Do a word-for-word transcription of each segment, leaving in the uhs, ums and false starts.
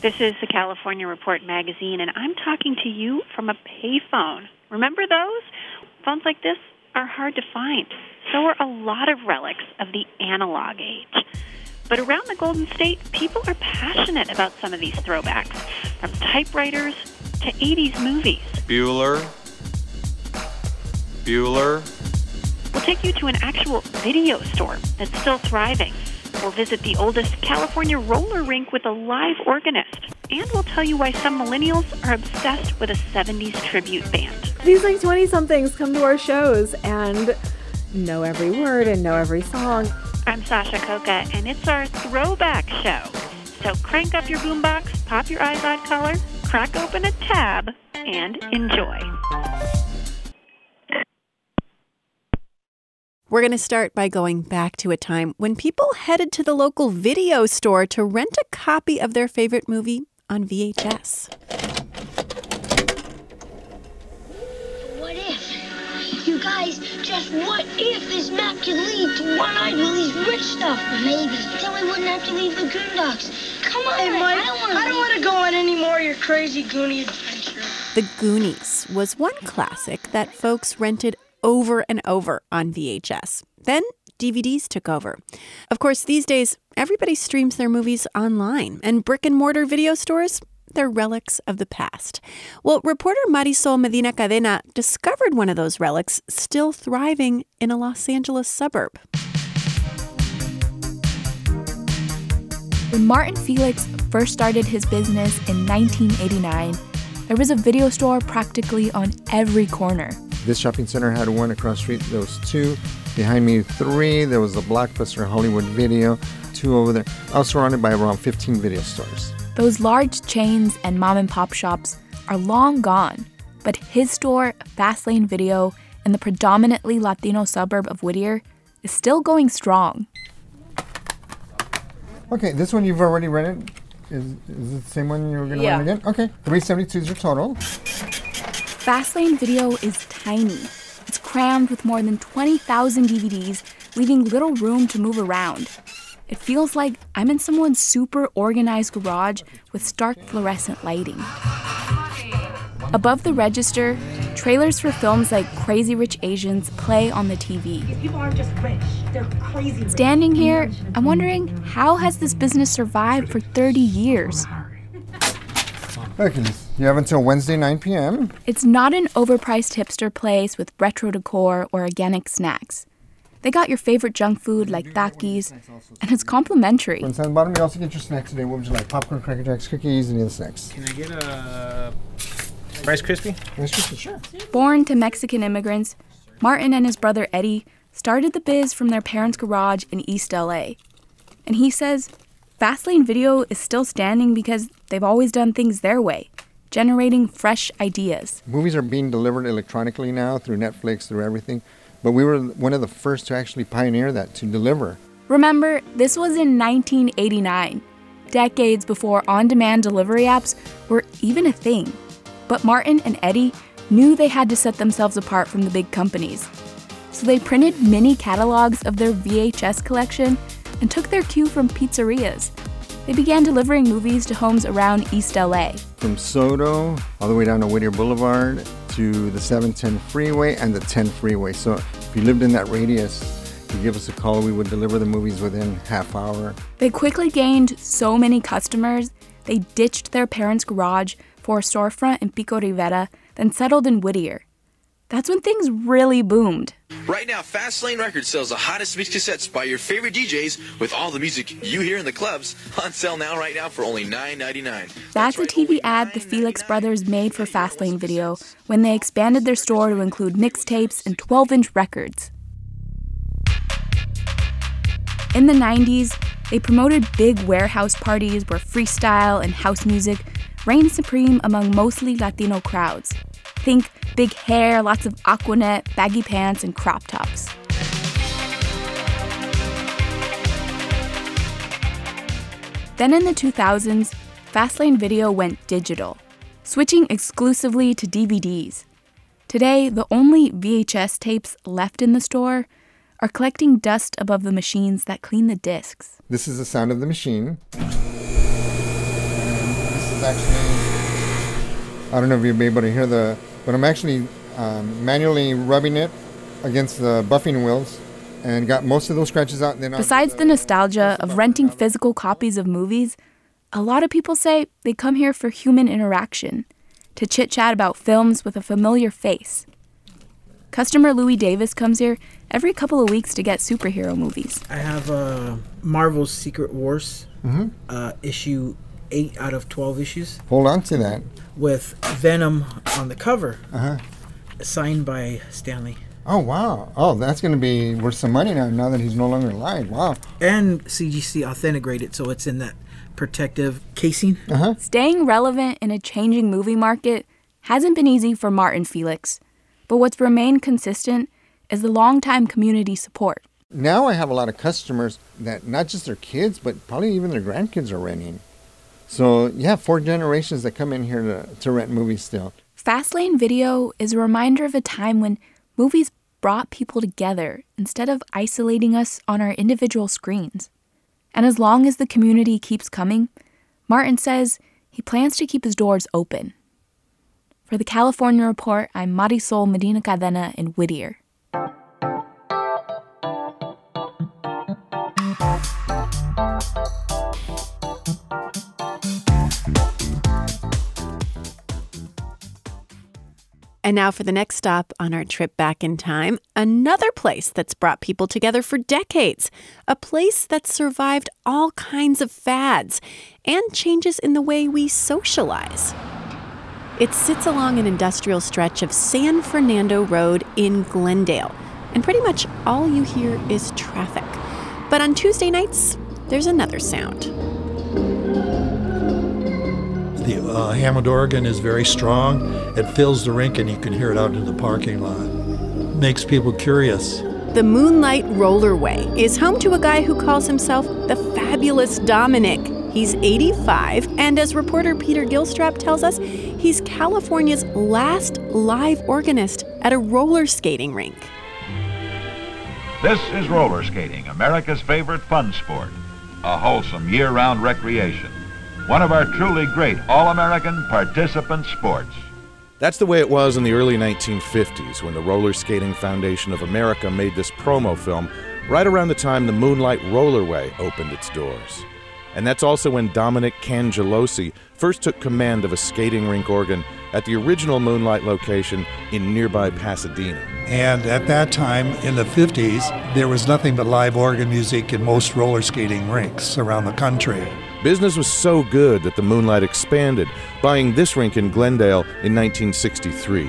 This is the California Report Magazine, and I'm talking to you from a payphone. Remember those? Phones like this are hard to find. So are a lot of relics of the analog age. But around the Golden State, people are passionate about some of these throwbacks, from typewriters to eighties movies. Bueller. Bueller. We'll take you to an actual video store that's still thriving. We'll visit the oldest California roller rink with a live organist. And we'll tell you why some millennials are obsessed with a seventies tribute band. These like twenty-somethings come to our shows and know every word and know every song. I'm Sasha Koka, and it's our throwback show. So crank up your boombox, pop your iPod collar, crack open a tab, and enjoy. We're going to start by going back to a time when people headed to the local video store to rent a copy of their favorite movie on V H S. What if? You guys, just what if this map could lead to one-eyed Willie's rich stuff? Maybe. Then we wouldn't have to leave the Goondocks. Come on, hey, Mike. I don't want to go on any more of your crazy Goonie adventure. The Goonies was one classic that folks rented over and over on V H S. Then D V Ds took over. Of course, these days, everybody streams their movies online, and brick-and-mortar video stores, they're relics of the past. Well, reporter Marisol Medina-Cadena discovered one of those relics still thriving in a Los Angeles suburb. When Martin Felix first started his business in nineteen eighty-nine, there was a video store practically on every corner. This shopping center had one across the street. There was two. Behind me, three. There was a Blockbuster, Hollywood Video, two over there. I was surrounded by around fifteen video stores. Those large chains and mom-and-pop shops are long gone, but his store, Fast Lane Video, in the predominantly Latino suburb of Whittier, is still going strong. Okay, this one you've already rented. Is, is it the same one you were going to yeah. rent again? Okay, three hundred seventy-two is your total. Fast Lane Video is tiny. It's crammed with more than twenty thousand D V Ds, leaving little room to move around. It feels like I'm in someone's super organized garage with stark fluorescent lighting. Above the register, trailers for films like Crazy Rich Asians play on the T V. These people aren't just rich, they're crazy rich. Standing here, I'm wondering, how has this business survived for thirty years? Okay. You have until Wednesday, nine p.m. It's not an overpriced hipster place with retro decor or organic snacks. They got your favorite junk food like Takis, and it's complimentary. On the bottom, you also get your snacks today. What would you like? Popcorn, Cracker Jacks, cookies, and the other snacks. Can I get a Rice Krispie? Rice Krispie, sure. Born to Mexican immigrants, Martin and his brother Eddie started the biz from their parents' garage in East L A. And he says Fast Lane Video is still standing because they've always done things their way, generating fresh ideas. Movies are being delivered electronically now through Netflix, through everything. But we were one of the first to actually pioneer that, to deliver. Remember, this was in nineteen eighty-nine, decades before on-demand delivery apps were even a thing. But Martin and Eddie knew they had to set themselves apart from the big companies. So they printed mini catalogs of their V H S collection and took their cue from pizzerias. They began delivering movies to homes around East L A. From Soto, all the way down to Whittier Boulevard, to the seven ten freeway and the ten freeway. So if you lived in that radius, you give us a call, we would deliver the movies within half hour. They quickly gained so many customers, they ditched their parents' garage for a storefront in Pico Rivera, then settled in Whittier. That's when things really boomed. Right now, Fast Lane Records sells the hottest mix cassettes by your favorite D Js with all the music you hear in the clubs on sale now right now for only nine ninety-nine. That's, That's right, a T V ad the Felix brothers made for Fast Lane Video when they expanded their store to include mixtapes and twelve-inch records. In the nineties, they promoted big warehouse parties where freestyle and house music reigned supreme among mostly Latino crowds. Think big hair, lots of aquanet, baggy pants, and crop tops. Then in the two thousands, Fastlane Video went digital, switching exclusively to D V Ds. Today, the only V H S tapes left in the store are collecting dust above the machines that clean the discs. This is the sound of the machine. This is actually, I don't know if you'll be able to hear the, but I'm actually um, manually rubbing it against the buffing wheels and got most of those scratches out. Then Besides the, the nostalgia of renting out. physical copies of movies, a lot of people say they come here for human interaction, to chit-chat about films with a familiar face. Customer Louis Davis comes here every couple of weeks to get superhero movies. I have uh, Marvel's Secret Wars, mm-hmm. uh, issue eight out of twelve issues. Hold on to that. With Venom on the cover, uh-huh. signed by Stan Lee. Oh, wow. Oh, that's going to be worth some money now, now that he's no longer alive. Wow. And C G C authenticated, so it's in that protective casing. Uh-huh. Staying relevant in a changing movie market hasn't been easy for Martin Felix. But what's remained consistent is the longtime community support. Now I have a lot of customers that not just their kids, but probably even their grandkids are renting. So yeah, four generations that come in here to, to rent movies still. Fastlane Video is a reminder of a time when movies brought people together instead of isolating us on our individual screens. And as long as the community keeps coming, Martin says he plans to keep his doors open. For the California Report, I'm Marisol Medina-Cadena in Whittier. And now for the next stop on our trip back in time, another place that's brought people together for decades, a place that's survived all kinds of fads and changes in the way we socialize. It sits along an industrial stretch of San Fernando Road in Glendale, and pretty much all you hear is traffic. But on Tuesday nights, there's another sound. The uh, Hammond organ is very strong. It fills the rink, and you can hear it out in the parking lot. It makes people curious. The Moonlight Rollerway is home to a guy who calls himself the Fabulous Dominic. He's eighty-five, and as reporter Peter Gilstrap tells us, he's California's last live organist at a roller skating rink. This is roller skating, America's favorite fun sport, a wholesome year-round recreation, one of our truly great all-American participant sports. That's the way it was in the early nineteen fifties when the Roller Skating Foundation of America made this promo film right around the time the Moonlight Rollerway opened its doors. And that's also when Dominic Cangelosi first took command of a skating rink organ at the original Moonlight location in nearby Pasadena. And at that time, in the fifties, there was nothing but live organ music in most roller skating rinks around the country. Business was so good that the Moonlight expanded, buying this rink in Glendale in nineteen sixty-three.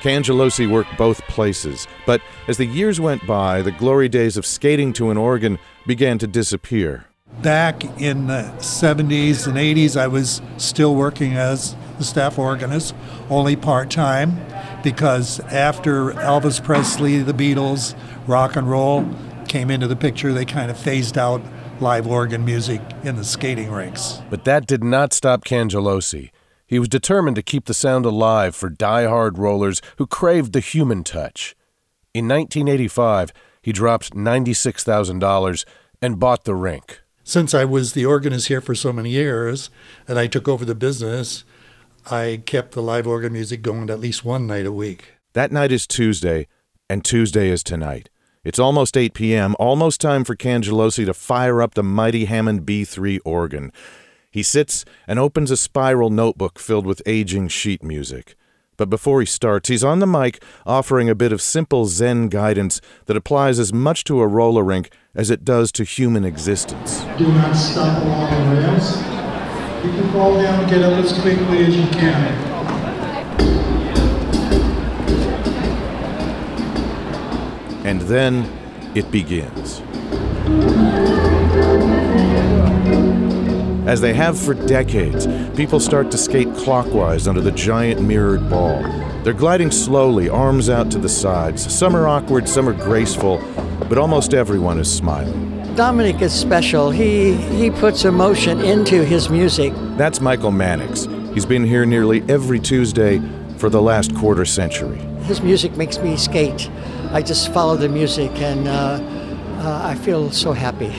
Cangelosi worked both places, but as the years went by, the glory days of skating to an organ began to disappear. Back in the seventies and eighties, I was still working as the staff organist, only part-time, because after Elvis Presley, the Beatles, rock and roll, came into the picture, they kind of phased out live organ music in the skating rinks. But that did not stop Cangelosi. He was determined to keep the sound alive for die-hard rollers who craved the human touch. In nineteen eighty-five, he dropped ninety-six thousand dollars and bought the rink. Since I was the organist here for so many years, and I took over the business, I kept the live organ music going at least one night a week. That night is Tuesday, and Tuesday is tonight. It's almost eight p.m., almost time for Cangelosi to fire up the mighty Hammond B three organ. He sits and opens a spiral notebook filled with aging sheet music. But before he starts, he's on the mic offering a bit of simple Zen guidance that applies as much to a roller rink as it does to human existence. Do not stop along the rails. You can fall down and get up as quickly as you can. And then it begins. As they have for decades, people start to skate clockwise under the giant mirrored ball. They're gliding slowly, arms out to the sides. Some are awkward, some are graceful, but almost everyone is smiling. Dominic is special. He, he puts emotion into his music. That's Michael Mannix. He's been here nearly every Tuesday for the last quarter century. His music makes me skate. I just follow the music, and uh, uh, I feel so happy.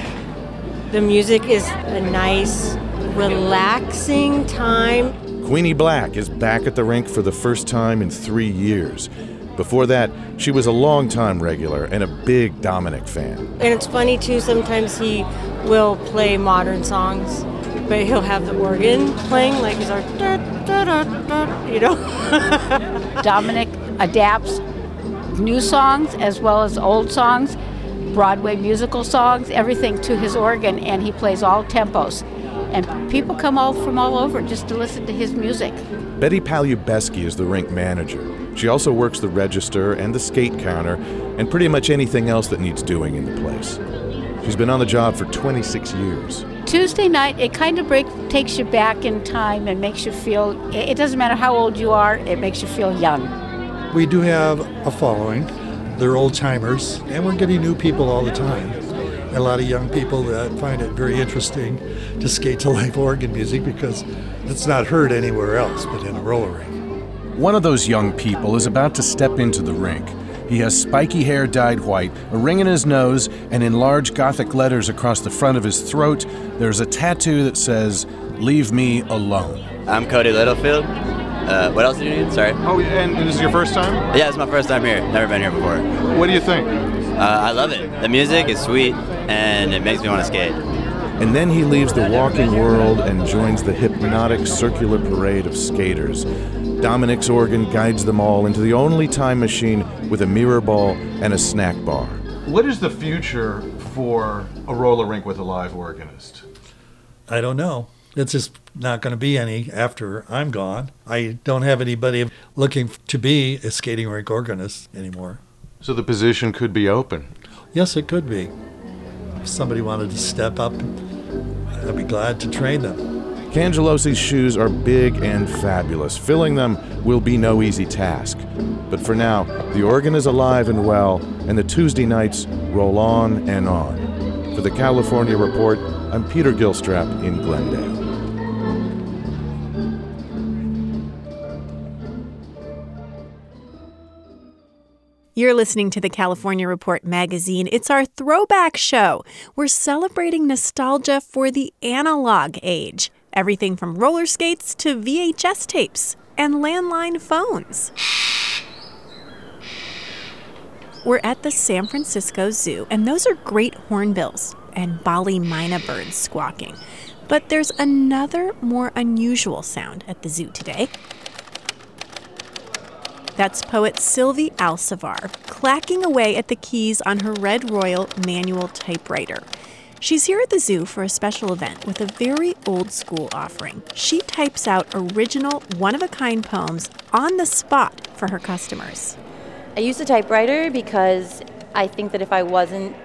The music is a nice, relaxing time. Queenie Black is back at the rink for the first time in three years. Before that, she was a longtime regular and a big Dominic fan. And it's funny, too, sometimes he will play modern songs, but he'll have the organ playing, like his art, you know? Dominic adapts new songs as well as old songs, Broadway musical songs, everything to his organ, and he plays all tempos. And people come all from all over just to listen to his music. Betty Palubeski is the rink manager. She also works the register and the skate counter and pretty much anything else that needs doing in the place. She's been on the job for twenty-six years. Tuesday night, it kind of break, takes you back in time and makes you feel, it doesn't matter how old you are, it makes you feel young. We do have a following. They're old-timers, and we're getting new people all the time. A lot of young people that find it very interesting to skate to live organ music because it's not heard anywhere else but in a roller rink. One of those young people is about to step into the rink. He has spiky hair dyed white, a ring in his nose, and in large Gothic letters across the front of his throat, there's a tattoo that says, "Leave me alone." I'm Cody Littlefield. Uh, what else did you need? Sorry. Oh, and this is your first time? Yeah, it's my first time here. Never been here before. What do you think? Uh, I love it. The music is sweet, and it makes me want to skate. And then he leaves the walking world and joins the hypnotic circular parade of skaters. Dominic's organ guides them all into the only time machine with a mirror ball and a snack bar. What is the future for a roller rink with a live organist? I don't know. It's just not going to be any after I'm gone. I don't have anybody looking to be a skating rink organist anymore. So the position could be open? Yes, it could be. If somebody wanted to step up, I'd be glad to train them. Cangelosi's shoes are big and fabulous. Filling them will be no easy task. But for now, the organ is alive and well, and the Tuesday nights roll on and on. For the California Report, I'm Peter Gilstrap in Glendale. You're listening to the California Report magazine. It's our throwback show. We're celebrating nostalgia for the analog age. Everything from roller skates to V H S tapes and landline phones. We're at the San Francisco Zoo, and those are great hornbills and Bali mina birds squawking. But there's another more unusual sound at the zoo today. That's poet Sylvie Alcivar clacking away at the keys on her Red Royal manual typewriter. She's here at the zoo for a special event with a very old-school offering. She types out original, one-of-a-kind poems on the spot for her customers. I use a typewriter because I think that if I wasn't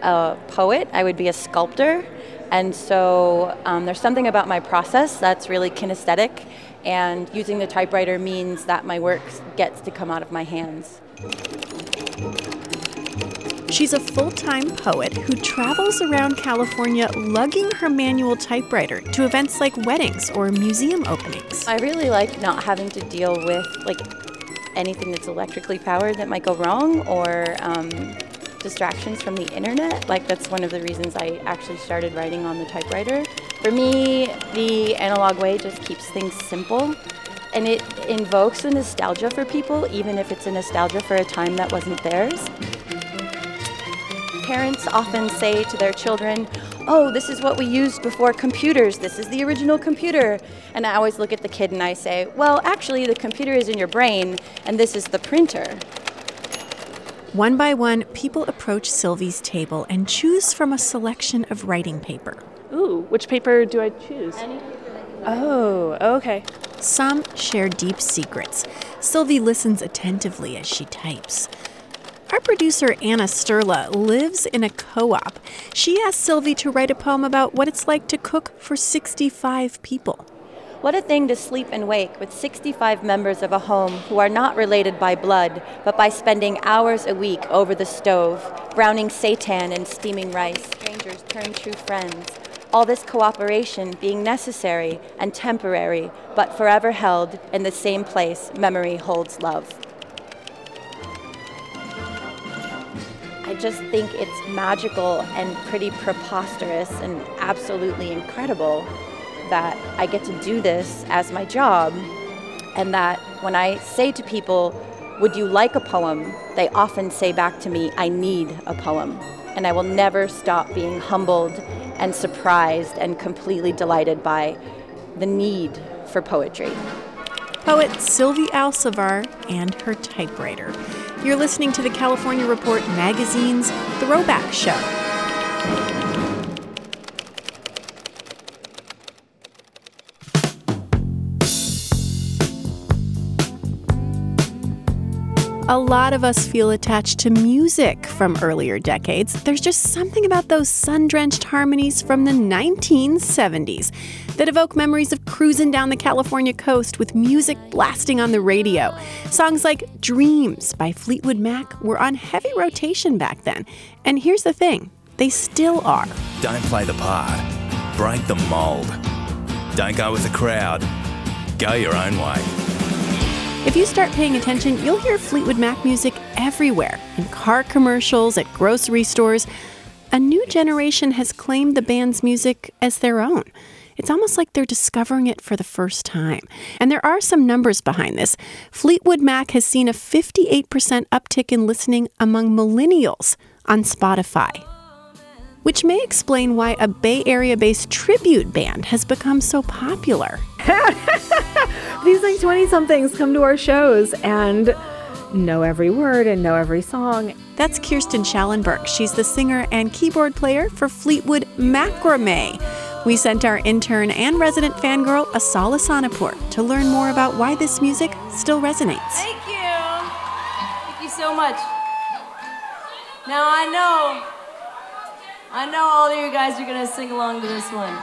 a poet, I would be a sculptor. And so um, there's something about my process that's really kinesthetic. And using the typewriter means that my work gets to come out of my hands. She's a full-time poet who travels around California lugging her manual typewriter to events like weddings or museum openings. I really like not having to deal with like anything that's electrically powered that might go wrong or um, distractions from the internet. Like that's one of the reasons I actually started writing on the typewriter. For me, the analog way just keeps things simple. And it invokes a nostalgia for people, even if it's a nostalgia for a time that wasn't theirs. Parents often say to their children, oh, this is what we used before computers. This is the original computer. And I always look at the kid and I say, well, actually, the computer is in your brain, and this is the printer. One by one, people approach Sylvie's table and choose from a selection of writing paper. Ooh, which paper do I choose? Any paper that you like. Oh, okay. Some share deep secrets. Sylvie listens attentively as she types. Our producer, Anna Sterla, lives in a co-op. She asked Sylvie to write a poem about what it's like to cook for sixty-five people. What a thing to sleep and wake with sixty-five members of a home who are not related by blood, but by spending hours a week over the stove, browning seitan and steaming rice. Strangers turn true friends. All this cooperation being necessary and temporary, but forever held in the same place memory holds love. I just think it's magical and pretty preposterous and absolutely incredible that I get to do this as my job, and that when I say to people, would you like a poem? They often say back to me, I need a poem. And I will never stop being humbled and surprised and completely delighted by the need for poetry. Poet Sylvie Alcivar and her typewriter. You're listening to the California Report magazine's Throwback Show. A lot of us feel attached to music from earlier decades. There's just something about those sun-drenched harmonies from the nineteen seventies that evoke memories of cruising down the California coast with music blasting on the radio. Songs like Dreams by Fleetwood Mac were on heavy rotation back then. And here's the thing, they still are. Don't play the part, break the mold. Don't go with the crowd, go your own way. If you start paying attention, you'll hear Fleetwood Mac music everywhere, in car commercials, at grocery stores. A new generation has claimed the band's music as their own. It's almost like they're discovering it for the first time. And there are some numbers behind this. Fleetwood Mac has seen a fifty-eight percent uptick in listening among millennials on Spotify, which may explain why a Bay Area-based tribute band has become so popular. These like twenty-somethings come to our shows and know every word and know every song. That's Kirsten Schallenberg. She's the singer and keyboard player for Fleetwood Macrame. We sent our intern and resident fangirl, Asal Asanapour, to learn more about why this music still resonates. Thank you. Thank you so much. Now I know, I know all of you guys are going to sing along to this one.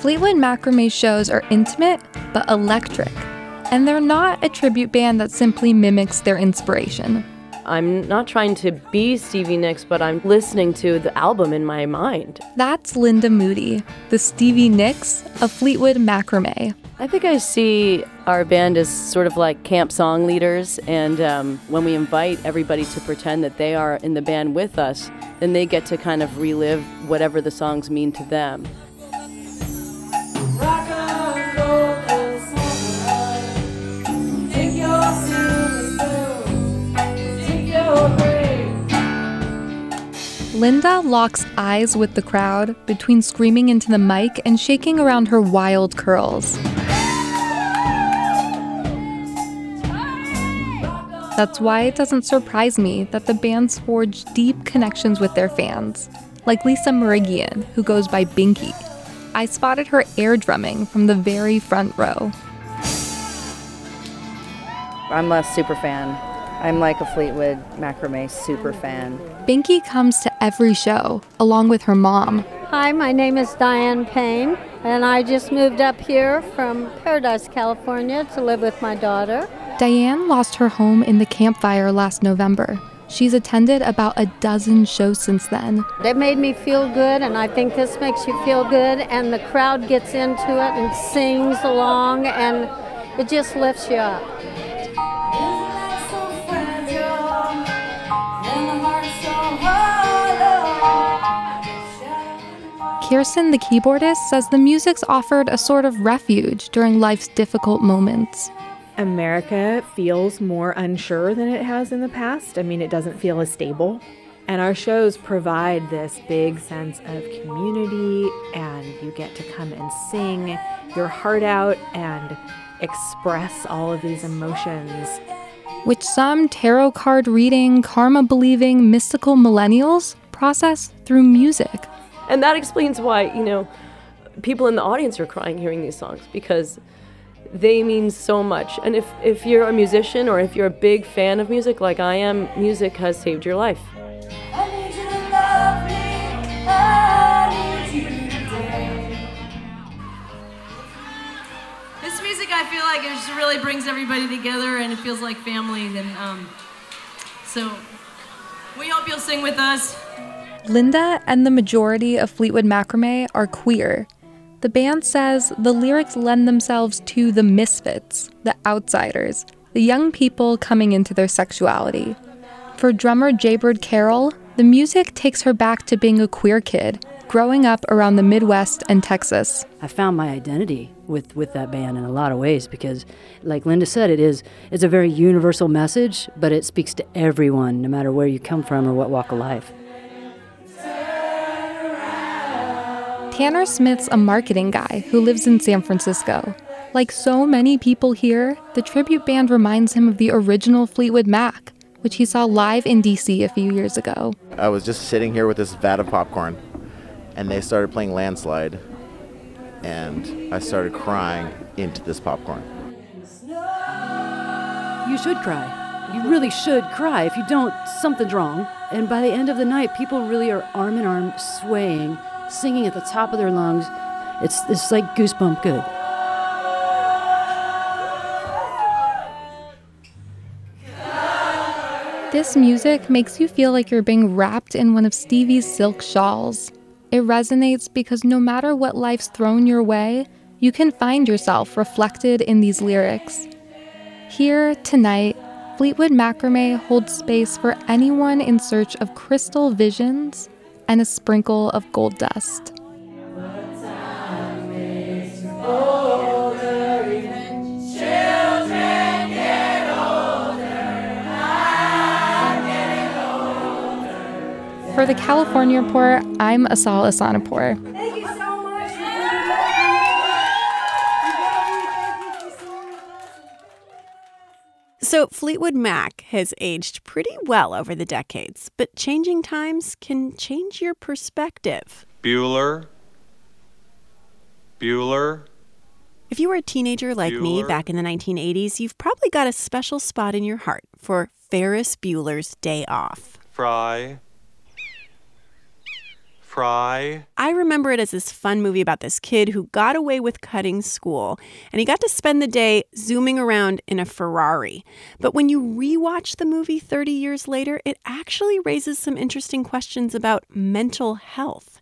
Fleetwood Macrame shows are intimate, but electric, and they're not a tribute band that simply mimics their inspiration. I'm not trying to be Stevie Nicks, but I'm listening to the album in my mind. That's Linda Moody, the Stevie Nicks of Fleetwood Macrame. I think I see our band as sort of like camp song leaders, and um, when we invite everybody to pretend that they are in the band with us, then they get to kind of relive whatever the songs mean to them. Linda locks eyes with the crowd between screaming into the mic and shaking around her wild curls. That's why it doesn't surprise me that the bands forge deep connections with their fans, like Lisa Merigian, who goes by Binky. I spotted her air drumming from the very front row. I'm a super fan. I'm like a Fleetwood Macrame super fan. Binky comes to every show, along with her mom. Hi, my name is Diane Payne, and I just moved up here from Paradise, California to live with my daughter. Diane lost her home in the campfire last November. She's attended about a dozen shows since then. It made me feel good, and I think this makes you feel good, and the crowd gets into it and sings along, and it just lifts you up. Kirsten, the keyboardist, says the music's offered a sort of refuge during life's difficult moments. America feels more unsure than it has in the past. I mean, it doesn't feel as stable. And our shows provide this big sense of community, and you get to come and sing your heart out and express all of these emotions. Which some tarot card reading, karma believing, mystical millennials process through music. And that explains why, you know, people in the audience are crying hearing these songs, because they mean so much. And if, if you're a musician or if you're a big fan of music like I am, music has saved your life. I need you to love me. I need you today. This music, I feel like it just really brings everybody together, and it feels like family. And um, so we hope you'll sing with us. Linda and the majority of Fleetwood Macrame are queer. The band says the lyrics lend themselves to the misfits, the outsiders, the young people coming into their sexuality. For drummer Jaybird Carroll, the music takes her back to being a queer kid, growing up around the Midwest and Texas. I found my identity with, with that band in a lot of ways because, like Linda said, it is it's a very universal message, but it speaks to everyone, no matter where you come from or what walk of life. Tanner Smith's a marketing guy who lives in San Francisco. Like so many people here, the tribute band reminds him of the original Fleetwood Mac, which he saw live in D C a few years ago. I was just sitting here with this vat of popcorn, and they started playing Landslide, and I started crying into this popcorn. You should cry. You really should cry. If you don't, something's wrong. And by the end of the night, people really are arm in arm, swaying, singing at the top of their lungs. It's, it's like goosebump good. This music makes you feel like you're being wrapped in one of Stevie's silk shawls. It resonates because no matter what life's thrown your way, you can find yourself reflected in these lyrics. Here, tonight, Fleetwood Macrame holds space for anyone in search of crystal visions and a sprinkle of gold dust. For the California Report, I'm Asal Asanapour. Thank you so much. So Fleetwood Mac has aged pretty well over the decades, but changing times can change your perspective. Bueller. Bueller. If you were a teenager like Bueller. me back in the nineteen eighties, you've probably got a special spot in your heart for Ferris Bueller's Day Off. Fry. Fry. I remember it as this fun movie about this kid who got away with cutting school, and he got to spend the day zooming around in a Ferrari. But when you rewatch the movie thirty years later, it actually raises some interesting questions about mental health.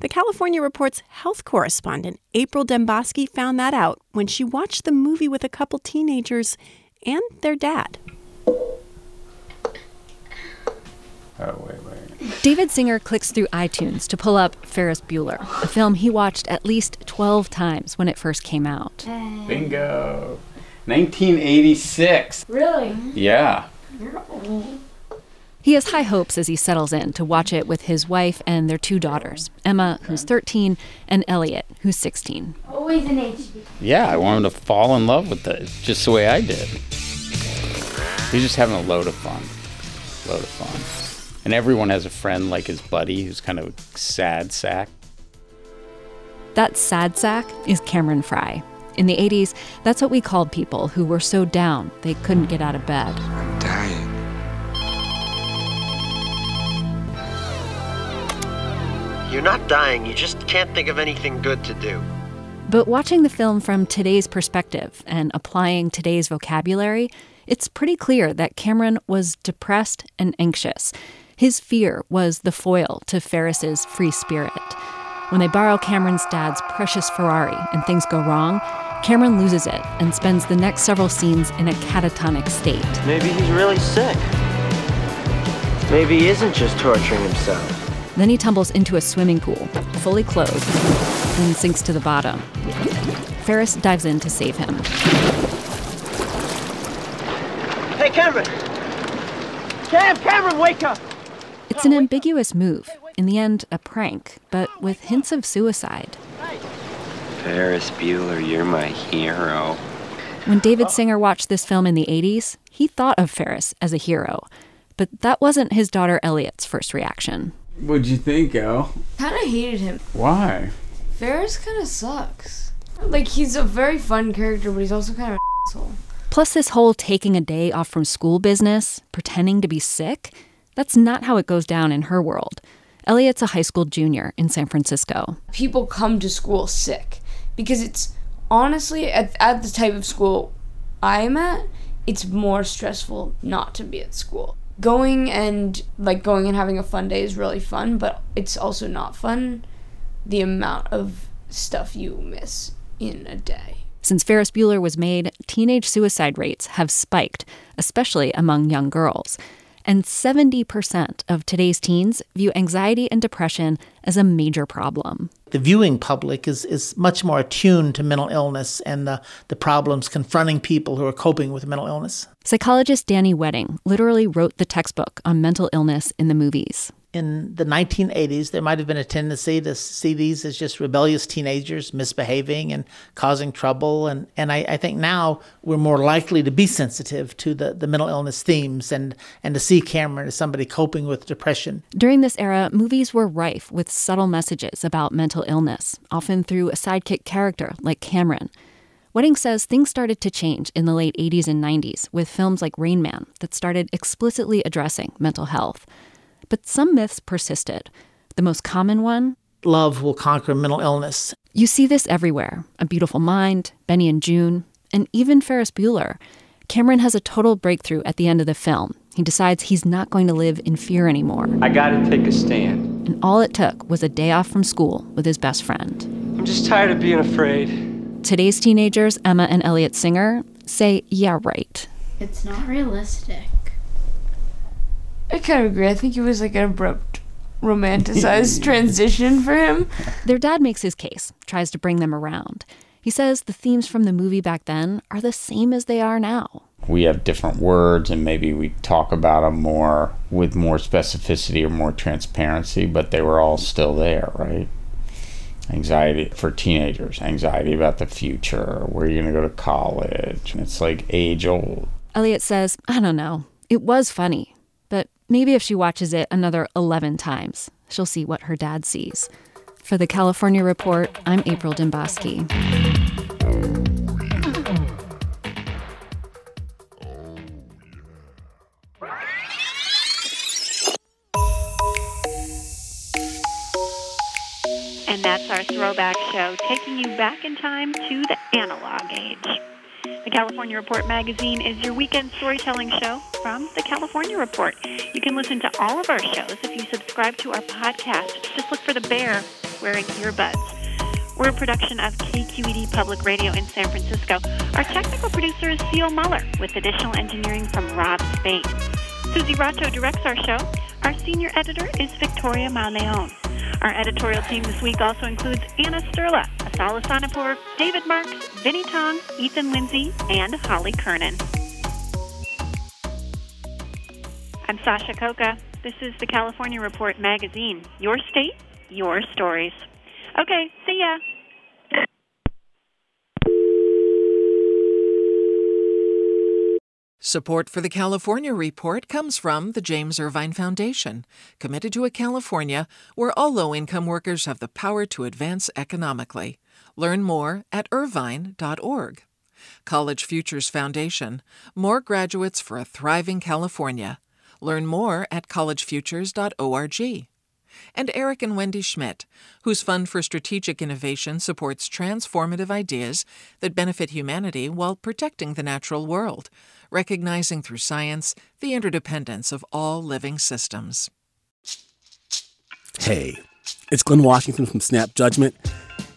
The California Report's health correspondent, April Dembosky, found that out when she watched the movie with a couple teenagers and their dad. Oh, wait, wait. David Singer clicks through iTunes to pull up Ferris Bueller, a film he watched at least twelve times when it first came out. Hey. Bingo. nineteen eighty-six. Really? Yeah. You're old. He has high hopes as he settles in to watch it with his wife and their two daughters, Emma, who's thirteen, and Elliot, who's sixteen. Always an H. Yeah, I want him to fall in love with it, just the way I did. He's just having a load of fun. Load of fun. And everyone has a friend like his buddy who's kind of a sad sack. That sad sack is Cameron Fry. In the eighties, that's what we called people who were so down they couldn't get out of bed. I'm dying. You're not dying, you just can't think of anything good to do. But watching the film from today's perspective and applying today's vocabulary, it's pretty clear that Cameron was depressed and anxious. His fear was the foil to Ferris's free spirit. When they borrow Cameron's dad's precious Ferrari and things go wrong, Cameron loses it and spends the next several scenes in a catatonic state. Maybe he's really sick. Maybe he isn't just torturing himself. Then he tumbles into a swimming pool, fully clothed, and sinks to the bottom. Ferris dives in to save him. Hey, Cameron! Cam, Cameron, wake up! It's an ambiguous move. In the end, a prank, but with hints of suicide. Ferris Bueller, you're my hero. When David Singer watched this film in the eighties, he thought of Ferris as a hero. But that wasn't his daughter Elliot's first reaction. What'd you think, El? Kind of hated him. Why? Ferris kind of sucks. Like, he's a very fun character, but he's also kind of an asshole. Plus this whole taking a day off from school business, pretending to be sick, that's not how it goes down in her world. Elliot's a high school junior in San Francisco. People come to school sick because it's honestly, at, at the type of school I'm at, it's more stressful not to be at school. Going and like going and having a fun day is really fun, but it's also not fun the amount of stuff you miss in a day. Since Ferris Bueller was made, teenage suicide rates have spiked, especially among young girls. And seventy percent of today's teens view anxiety and depression as a major problem. The viewing public is, is much more attuned to mental illness and the, the problems confronting people who are coping with mental illness. Psychologist Danny Wedding literally wrote the textbook on mental illness in the movies. In the nineteen eighties, there might have been a tendency to see these as just rebellious teenagers misbehaving and causing trouble. And, and I, I think now we're more likely to be sensitive to the, the mental illness themes and, and to see Cameron as somebody coping with depression. During this era, movies were rife with subtle messages about mental illness, often through a sidekick character like Cameron. Wedding says things started to change in the late eighties and nineties with films like Rain Man that started explicitly addressing mental health. But some myths persisted. The most common one? Love will conquer mental illness. You see this everywhere. A Beautiful Mind, Benny and June, and even Ferris Bueller. Cameron has a total breakthrough at the end of the film. He decides he's not going to live in fear anymore. I gotta take a stand. And all it took was a day off from school with his best friend. I'm just tired of being afraid. Today's teenagers, Emma and Elliot Singer, say, yeah, right. It's not realistic. I kind of agree. I think it was like an abrupt, romanticized transition for him. Their dad makes his case, tries to bring them around. He says the themes from the movie back then are the same as they are now. We have different words, and maybe we talk about them more with more specificity or more transparency, but they were all still there, right? Anxiety for teenagers, anxiety about the future, where you're going to go to college. And it's like age old. Elliot says, I don't know. It was funny. Maybe if she watches it another eleven times, she'll see what her dad sees. For the California Report, I'm April Dembosky. And that's our throwback show, taking you back in time to the analog age. The California Report magazine is your weekend storytelling show from The California Report. You can listen to all of our shows if you subscribe to our podcast. Just look for the bear wearing earbuds. We're a production of K Q E D Public Radio in San Francisco. Our technical producer is Theo Muller, with additional engineering from Rob Spade. Susie Racho directs our show. Our senior editor is Victoria Mauleon. Our editorial team this week also includes Anna Sterla, Asal Asanapour, David Marks, Vinnie Tong, Ethan Lindsay, and Holly Kernan. I'm Sasha Koka. This is the California Report magazine. Your state, your stories. Okay, see ya. Support for the California Report comes from the James Irvine Foundation, committed to a California where all low-income workers have the power to advance economically. Learn more at irvine dot org. College Futures Foundation, more graduates for a thriving California. Learn more at college futures dot org. and Eric and Wendy Schmidt, whose Fund for Strategic Innovation supports transformative ideas that benefit humanity while protecting the natural world, recognizing through science the interdependence of all living systems. Hey, it's Glenn Washington from Snap Judgment,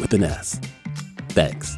with an S. Thanks.